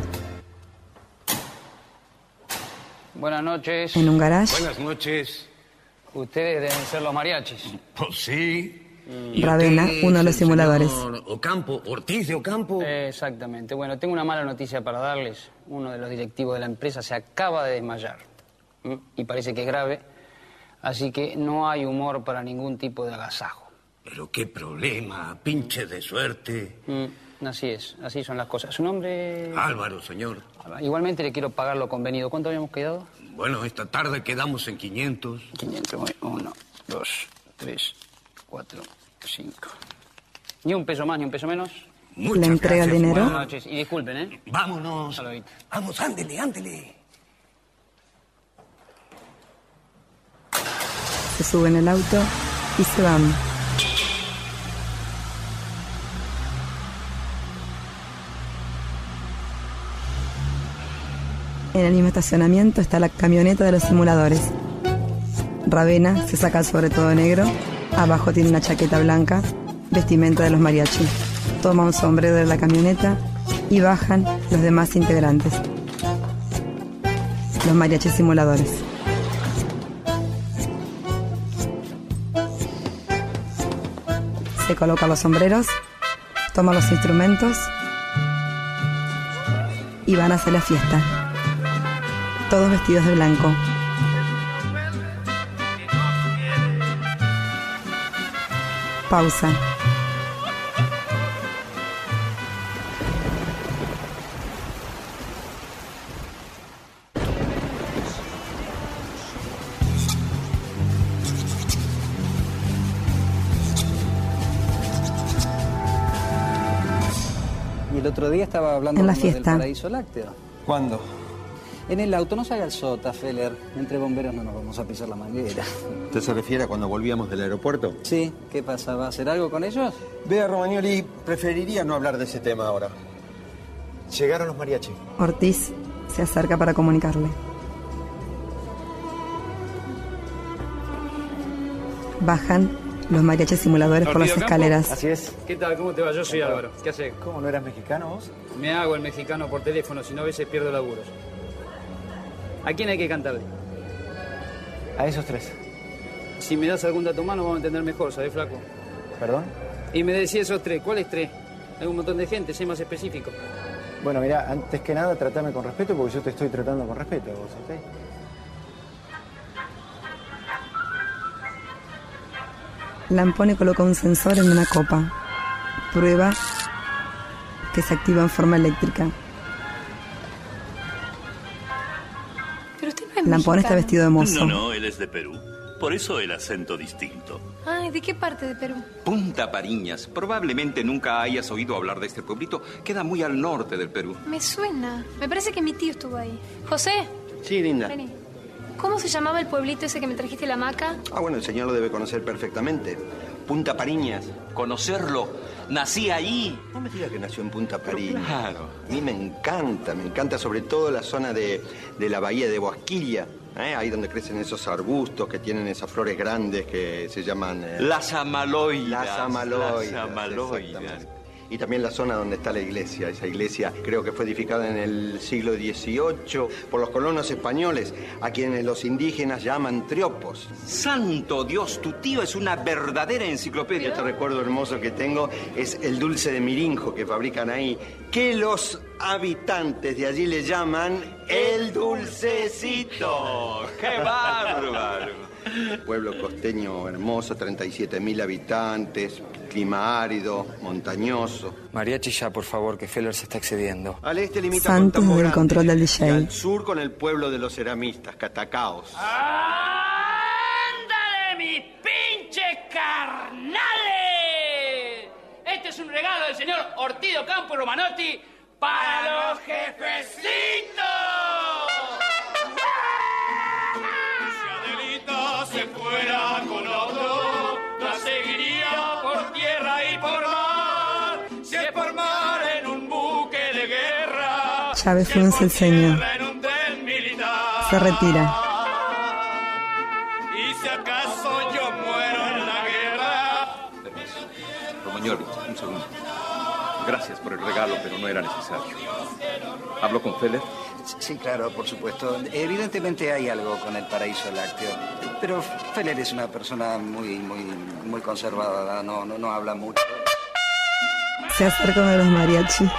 Buenas noches. En un garage. Buenas noches. Ustedes deben ser los mariachis. Pues sí. Ravena, uno de los simuladores. Ocampo, Ortiz de Ocampo. Exactamente. Bueno, tengo una mala noticia para darles. Uno de los directivos de la empresa se acaba de desmayar. Y parece que es grave. Así que no hay humor para ningún tipo de agasajo. Pero qué problema, pinche de suerte. Así es, así son las cosas. ¿Su nombre? Álvaro, señor. Igualmente le quiero pagar lo convenido. ¿Cuánto habíamos quedado? Bueno, esta tarde quedamos en 500. 500, 1, 2, 3... 4, 5. Ni un peso más, ni un peso menos. Muchas ¿le entrega gracias, el dinero? Buenas noches. Y disculpen, ¿eh? Vámonos. Vamos, ándele, ándele. Se suben al auto y se van. En el mismo estacionamiento está la camioneta de los simuladores. Ravena se saca el sobre todo negro. Abajo tiene una chaqueta blanca, vestimenta de los mariachi. Toma un sombrero de la camioneta y bajan los demás integrantes. Los mariachi simuladores. Se coloca los sombreros, toma los instrumentos y van hacia la fiesta. Todos vestidos de blanco. Pausa. Y el otro día estaba hablando en la fiesta del Paraíso Lácteo. ¿Cuándo? En el auto. No se haga el sota, Feller. Entre bomberos no nos vamos a pisar la manguera. ¿Usted se refiere a cuando volvíamos del aeropuerto? Sí. ¿Qué pasa? ¿Va a hacer algo con ellos? Vea, Romagnoli, preferiría no hablar de ese tema ahora. Llegaron los mariachis. Ortiz se acerca para comunicarle. Bajan los mariachis simuladores por las escaleras. Así es. ¿Qué tal? ¿Cómo te va? Yo soy Álvaro. ¿Qué haces? ¿Cómo? ¿No eras mexicano vos? Me hago el mexicano por teléfono, si no a veces pierdo laburos. ¿A quién hay que cantarle? A esos tres. Si me das algún dato más, nos vamos a entender mejor, ¿sabes, flaco? ¿Perdón? Y me decía esos tres. ¿Cuáles tres? Hay un montón de gente, sé más específico. Bueno, mirá, antes que nada, tratame con respeto, porque yo te estoy tratando con respeto, vos, ¿ok? Lampone coloca un sensor en una copa. Prueba que se activa en forma eléctrica. Lampone está vestido de mozo. No, él es de Perú. Por eso el acento distinto. Ay, ¿de qué parte de Perú? Punta Pariñas. Probablemente nunca hayas oído hablar de este pueblito. Queda muy al norte del Perú. Me suena. Me parece que mi tío estuvo ahí. ¿José? Sí, linda. Vení. ¿Cómo se llamaba el pueblito ese que me trajiste la hamaca? Ah, bueno, el señor lo debe conocer perfectamente. Punta Pariñas. Conocerlo. Nací ahí. No me digas que nació en Punta Pariñas. Claro. A mí me encanta sobre todo la zona de la bahía de Boasquilla, ¿eh? Ahí donde crecen esos arbustos que tienen esas flores grandes que se llaman... las amaloidas. Las amaloidas. Las amaloidas. Y también la zona donde está la iglesia. Esa iglesia creo que fue edificada en el siglo XVIII por los colonos españoles, a quienes los indígenas llaman triopos. ¡Santo Dios! Tu tío es una verdadera enciclopedia. Este recuerdo hermoso que tengo es el dulce de mirinjo que fabrican ahí, que los habitantes de allí le llaman el dulcecito. ¡Qué bárbaro! Pueblo costeño hermoso, 37.000 habitantes, clima árido, montañoso. Mariachi ya, por favor, que Feller se está excediendo. Al este limita con Santos del control del DJ. Y al sur con el pueblo de los ceramistas, catacaos. ¡Ándale, mis pinches carnales! Este es un regalo del señor Ortido Campo y Romanotti para los jefecitos. Chávez frunce el ceño. Se retira. Y si acaso yo muero en la guerra. Permiso. Romagnoli, un segundo. Gracias por el regalo, pero no era necesario. ¿Hablo con Feller? Sí, claro, por supuesto. Evidentemente hay algo con el Paraíso Lácteo. Pero Feller es una persona muy conservada. No habla mucho. Se acerca uno de los mariachis.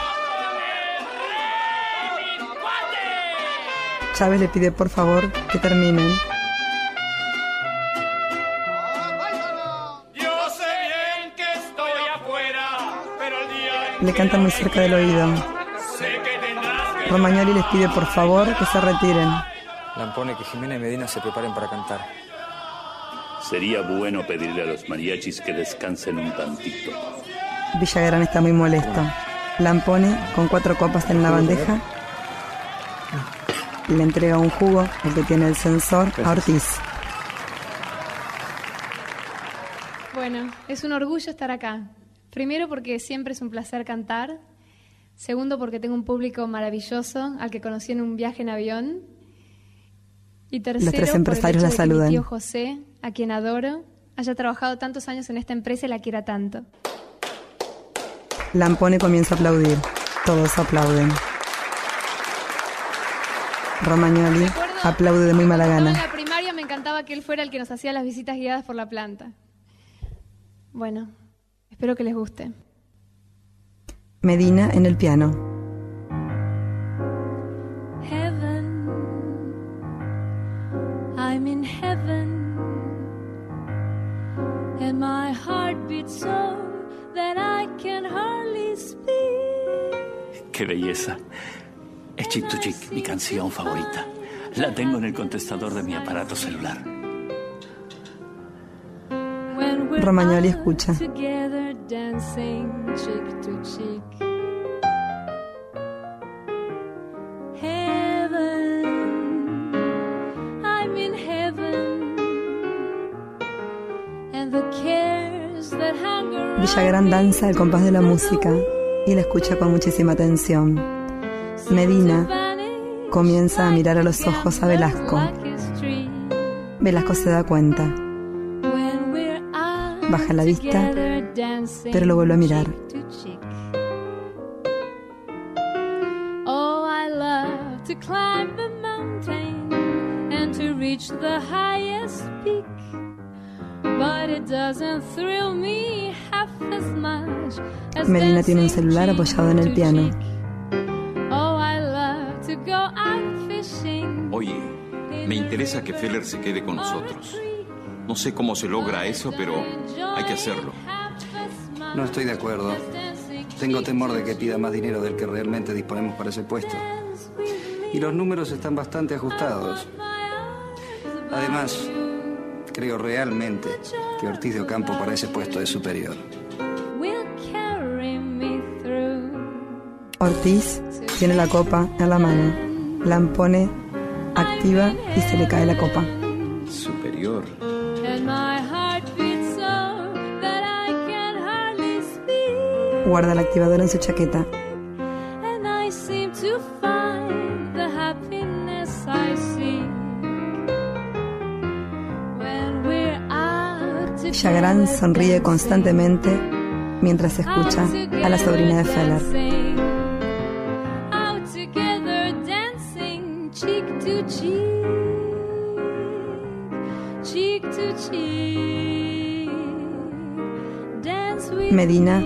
Chávez le pide por favor que terminen. Le canta muy cerca del oído. Romagnoli les pide por favor que se retiren. Lampone, que Jimena y Medina se preparen para cantar. Sería bueno pedirle a los mariachis que descansen un tantito. Villagrán está muy molesto. Lampone, con 4 copas en la bandeja, le entrega un jugo, el que tiene el sensor, a Ortiz. Bueno, es un orgullo estar acá. Primero porque siempre es un placer cantar. Segundo porque tengo un público maravilloso al que conocí en un viaje en avión. Y tercero, los tres empresarios la saludan. Mi tío José, a quien adoro, haya trabajado tantos años en esta empresa y la quiera tanto. Lampone comienza a aplaudir. Todos aplauden. Romagnoli aplaude de muy mala gana. En la primaria me encantaba que él fuera el que nos hacía las visitas guiadas por la planta. Bueno, espero que les guste. Medina en el piano. Heaven, I'm in heaven, and my heart beats so that I can hardly speak. ¡Qué belleza! Es Chic to Chic, mi canción favorita. La tengo en el contestador de mi aparato celular. Romagnoli escucha. Heaven, I'm in heaven, and the cares that hang around. Villagrán danza al compás de la música y la escucha con muchísima atención. Medina comienza a mirar a los ojos a Velasco. Velasco se da cuenta. Baja la vista, pero lo vuelve a mirar. Medina tiene un celular apoyado en el piano. Oye, me interesa que Feller se quede con nosotros. No sé cómo se logra eso, pero hay que hacerlo. No estoy de acuerdo. Tengo temor de que pida más dinero del que realmente disponemos para ese puesto. Y los números están bastante ajustados. Además, creo realmente que Ortiz de Ocampo para ese puesto es superior. Ortiz tiene la copa en la mano. Lampone activa y se le cae la copa. Superior. Guarda el activador en su chaqueta. Villagrán sonríe constantemente mientras escucha a la sobrina de Feller. Medina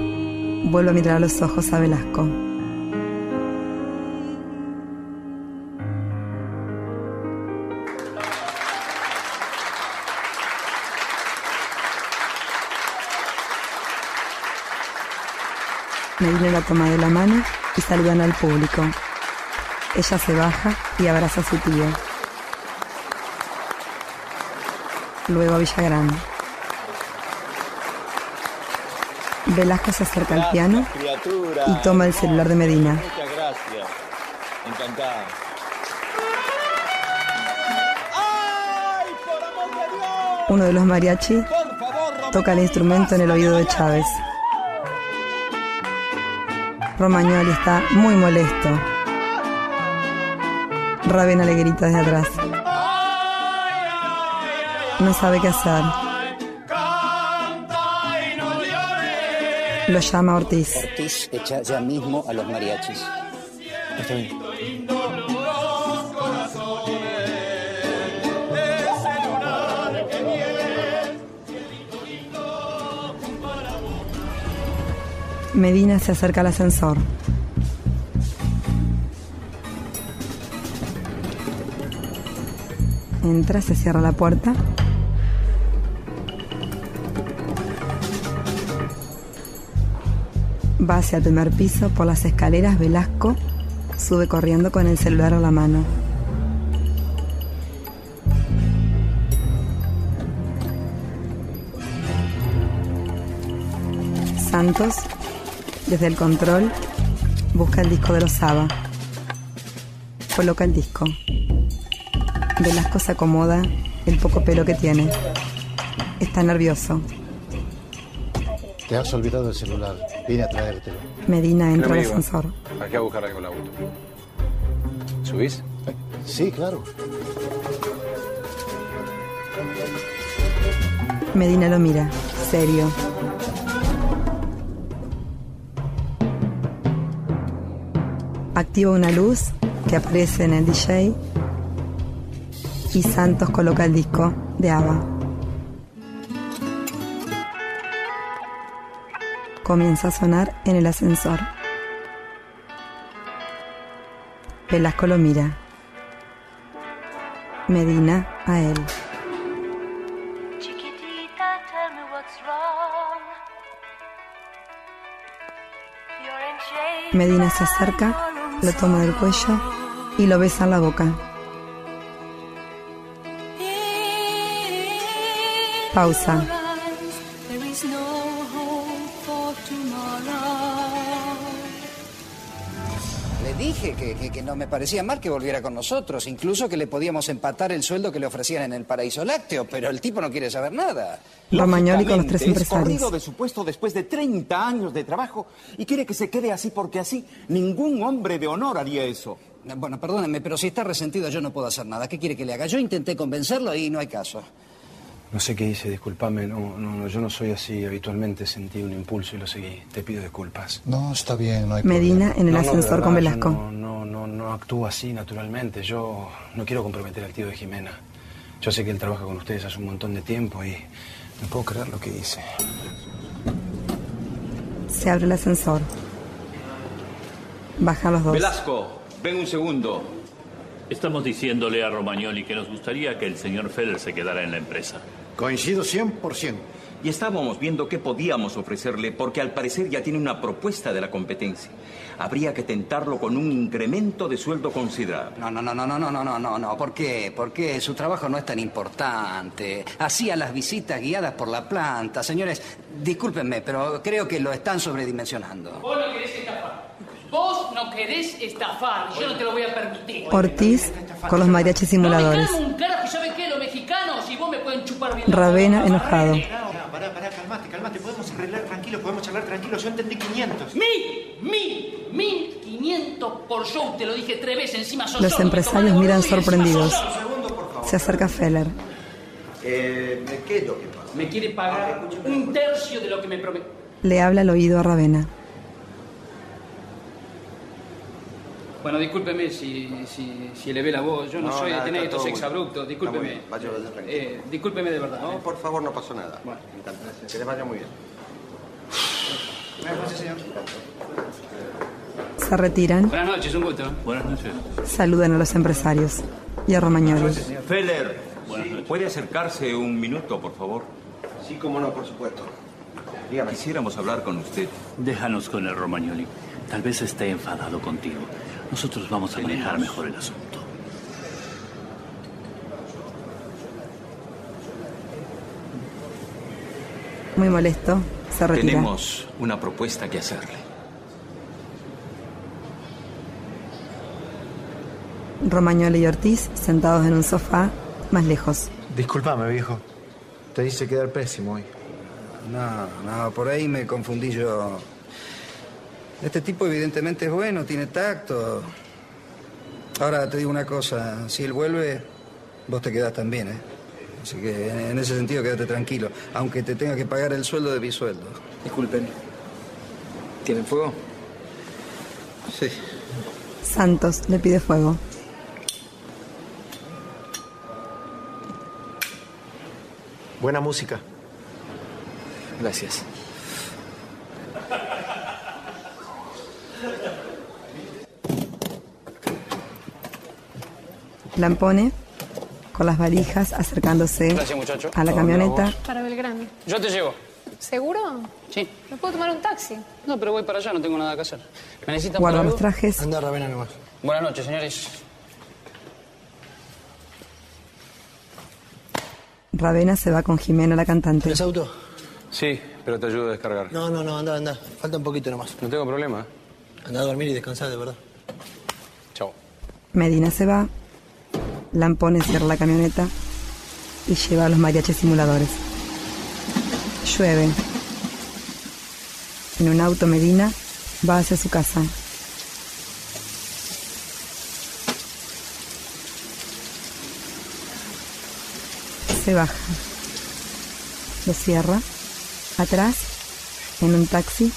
vuelve a mirar a los ojos a Velasco. me viene la toma de la mano y saludan al público. Ella se baja y abraza a su tío. Luego a Villagrán. Velasco se acerca al piano y toma el celular de Medina. Muchas gracias. Encantado. ¡Ay, por amor de Dios! Uno de los mariachi toca el instrumento en el oído de Chávez. Romagnoli está muy molesto. Ravena le grita desde atrás. No sabe qué hacer. Lo llama Ortiz. Ortiz echa ya mismo a los mariachis. Está bien. Medina se acerca al ascensor. Entra, se cierra la puerta. Va hacia el primer piso, por las escaleras. Velasco sube corriendo con el celular a la mano. Santos, desde el control, busca el disco de los ABBA. Coloca el disco. Velasco se acomoda el poco pelo que tiene. Está nervioso. Te has olvidado el celular. Vine a traértelo. Medina entra al ascensor. Aquí a buscar algo en el auto. ¿Subís? Sí, claro. Medina lo mira, serio. Activa una luz que aparece en el DJ y Santos coloca el disco de ABBA. Comienza a sonar en el ascensor. Velasco lo mira. Medina a él. Medina se acerca, lo toma del cuello y lo besa en la boca. Pausa. Le dije que no me parecía mal que volviera con nosotros, incluso que le podíamos empatar el sueldo que le ofrecían en el Paraíso Lácteo, pero el tipo no quiere saber nada. Romagnoli con los tres empresarios. Es corrido de su puesto después de 30 años de trabajo y quiere que se quede así porque así ningún hombre de honor haría eso. Bueno, perdónenme, pero si está resentido yo no puedo hacer nada. ¿Qué quiere que le haga? Yo intenté convencerlo y no hay caso. No sé qué hice, discúlpame, no, yo no soy así habitualmente, sentí un impulso y lo seguí, te pido disculpas. No, está bien, no hay Medina problema. En el ascensor verdad, con Velasco. No actúo así naturalmente, yo no quiero comprometer al tío de Jimena. Yo sé que él trabaja con ustedes hace un montón de tiempo y no puedo creer lo que hice. Se abre el ascensor. Bajan los dos. Velasco, ven un segundo. Estamos diciéndole a Romagnoli que nos gustaría que el señor Feder se quedara en la empresa. Coincido 100%. Y estábamos viendo qué podíamos ofrecerle, porque al parecer ya tiene una propuesta de la competencia. Habría que tentarlo con un incremento de sueldo considerable. No. ¿Por qué? Porque su trabajo no es tan importante. Hacía las visitas guiadas por la planta. Señores, discúlpenme, pero creo que lo están sobredimensionando. ¿Vos lo querés estafar? Vos no querés estafar, yo no te lo voy a permitir. Ortiz con los mariachis simuladores. No me cago un carajo, ¿saben qué? Los mexicanos, y vos me pueden chupar bien. Ravena enojado. Pará, calmate, podemos arreglar tranquilo, podemos charlar tranquilo, yo entendí 500. $1,500 por show, te lo dije 3 veces, encima sos. Los empresarios miran sorprendidos. Se acerca Feller. ¿Qué es lo que pasa? Me quiere pagar un tercio de lo que me prometió. Le habla al oído a Ravena. Bueno, discúlpeme si elevé la voz. Yo no soy de tener estos exabruptos. Discúlpeme. Discúlpeme de verdad. No, por favor, no pasó nada. Bueno. Que les vaya muy bien. Buenas noches, señor. Se retiran. Buenas noches, un gusto. Buenas noches. Saludan a los empresarios y a Romagnoli. Buenas noches, señor. Feller, ¿puede acercarse un minuto, por favor? Sí, cómo no, por supuesto. Dígame. Quisiéramos hablar con usted. Déjanos con el Romagnoli. Tal vez esté enfadado contigo. Nosotros vamos a manejar mejor el asunto. Muy molesto. Se retira. Tenemos una propuesta que hacerle. Romagnoli y Ortiz sentados en un sofá más lejos. Disculpame, viejo. Te hice quedar pésimo hoy. No, por ahí me confundí yo. Este tipo evidentemente es bueno, tiene tacto. Ahora te digo una cosa, si él vuelve, vos te quedás también, ¿eh? Así que en ese sentido quédate tranquilo, aunque te tenga que pagar el sueldo de mi sueldo. Disculpen, ¿tienen fuego? Sí. Santos le pide fuego. Buena música. Gracias. Lampone, con las valijas, acercándose. Gracias, muchacho. A la camioneta. Para Belgrano. Yo te llevo. ¿Seguro? Sí. ¿Me puedo tomar un taxi? No, pero voy para allá, no tengo nada que hacer. ¿Me necesitan para algo? Guarda los trajes. Anda, Ravena, nomás. Buenas noches, señores. Ravena se va con Jimena, la cantante. ¿Tienes auto? Sí, pero te ayudo a descargar. No, anda. Falta un poquito nomás. No tengo problema. Anda a dormir y descansar, de verdad. Chao. Medina se va. Lampone cierra la camioneta y lleva a los mariachis simuladores. Llueve. En un auto, Medina va hacia su casa. Se baja. Lo cierra. Atrás, en un taxi,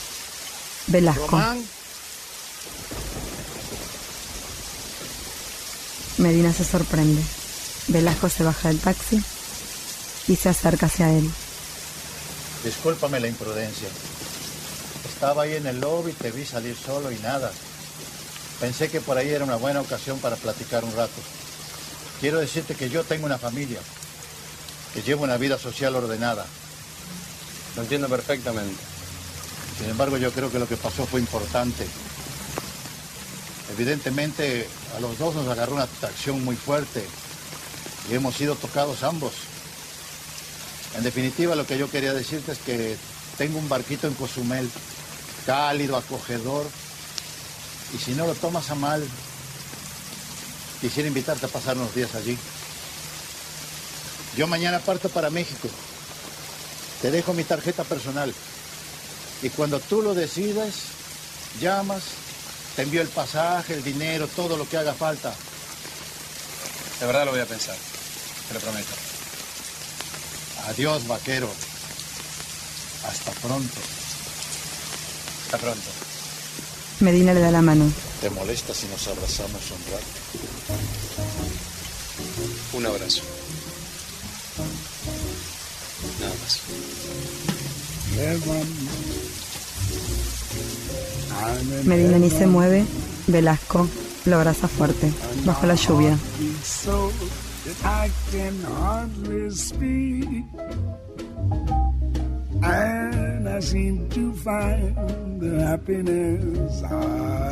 Velasco. Román. Medina se sorprende. Velasco se baja del taxi y se acerca hacia él. Discúlpame la imprudencia. Estaba ahí en el lobby, te vi salir solo y nada. Pensé que por ahí era una buena ocasión para platicar un rato. Quiero decirte que yo tengo una familia, que llevo una vida social ordenada. Lo entiendo perfectamente. Sin embargo, yo creo que lo que pasó fue importante. Evidentemente, a los dos nos agarró una atracción muy fuerte y hemos sido tocados ambos. En definitiva, lo que yo quería decirte es que tengo un barquito en Cozumel, cálido, acogedor, y si no lo tomas a mal, quisiera invitarte a pasar unos días allí. Yo mañana parto para México. Te dejo mi tarjeta personal y cuando tú lo decidas, llamas, te envío el pasaje, el dinero, todo lo que haga falta. De verdad lo voy a pensar, te lo prometo. Adiós, vaquero. Hasta pronto. Hasta pronto. Medina le da la mano. ¿Te molesta si nos abrazamos un rato? Un abrazo. Nada más. Medina ni se mueve. Velasco lo abraza fuerte, bajo la lluvia.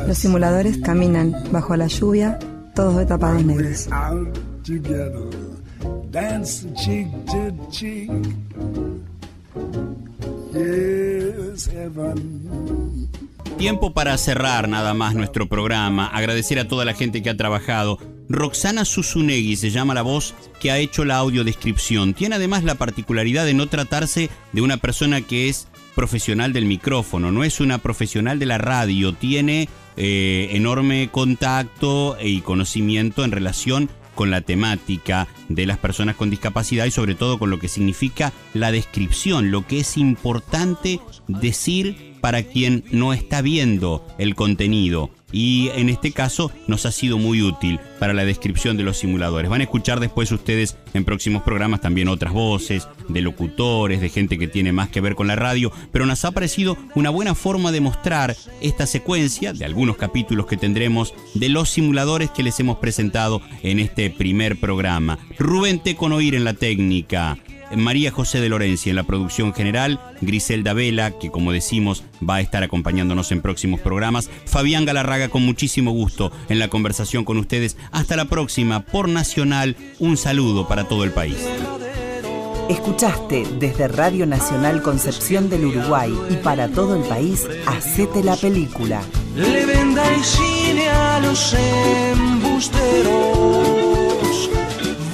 Los simuladores caminan bajo la lluvia, todos de tapados negros. Dance cheek to cheek. Yes, heaven. Tiempo para cerrar nada más nuestro programa. Agradecer a toda la gente que ha trabajado. Roxana Zuzunegui se llama la voz que ha hecho la audiodescripción. Tiene además la particularidad de no tratarse de una persona que es profesional del micrófono. No es una profesional de la radio. Tiene enorme contacto y conocimiento en relación con la temática de las personas con discapacidad y sobre todo con lo que significa la descripción, lo que es importante decir para quien no está viendo el contenido. Y en este caso nos ha sido muy útil para la descripción de los simuladores. Van a escuchar después ustedes en próximos programas también otras voces de locutores, de gente que tiene más que ver con la radio, pero nos ha parecido una buena forma de mostrar esta secuencia de algunos capítulos que tendremos de los simuladores que les hemos presentado en este primer programa. Rubén Tecnoir en la técnica. María José de Lorenzi en la producción general, Griselda Vela, que como decimos va a estar acompañándonos en próximos programas, Fabián Galarraga, con muchísimo gusto en la conversación con ustedes. Hasta la próxima por Nacional, un saludo para todo el país. Escuchaste desde Radio Nacional Concepción del Uruguay y para todo el país, Hacete la Película. Le vendáis cine a los embusteros.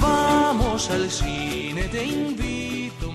Vamos al cine, te invito.